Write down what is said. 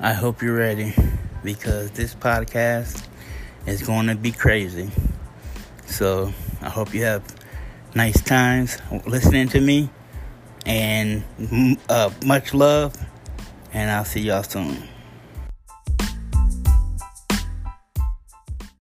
I hope you're ready, because this podcast is going to be crazy. So I hope you have nice times listening to me, and much love, and I'll see y'all soon.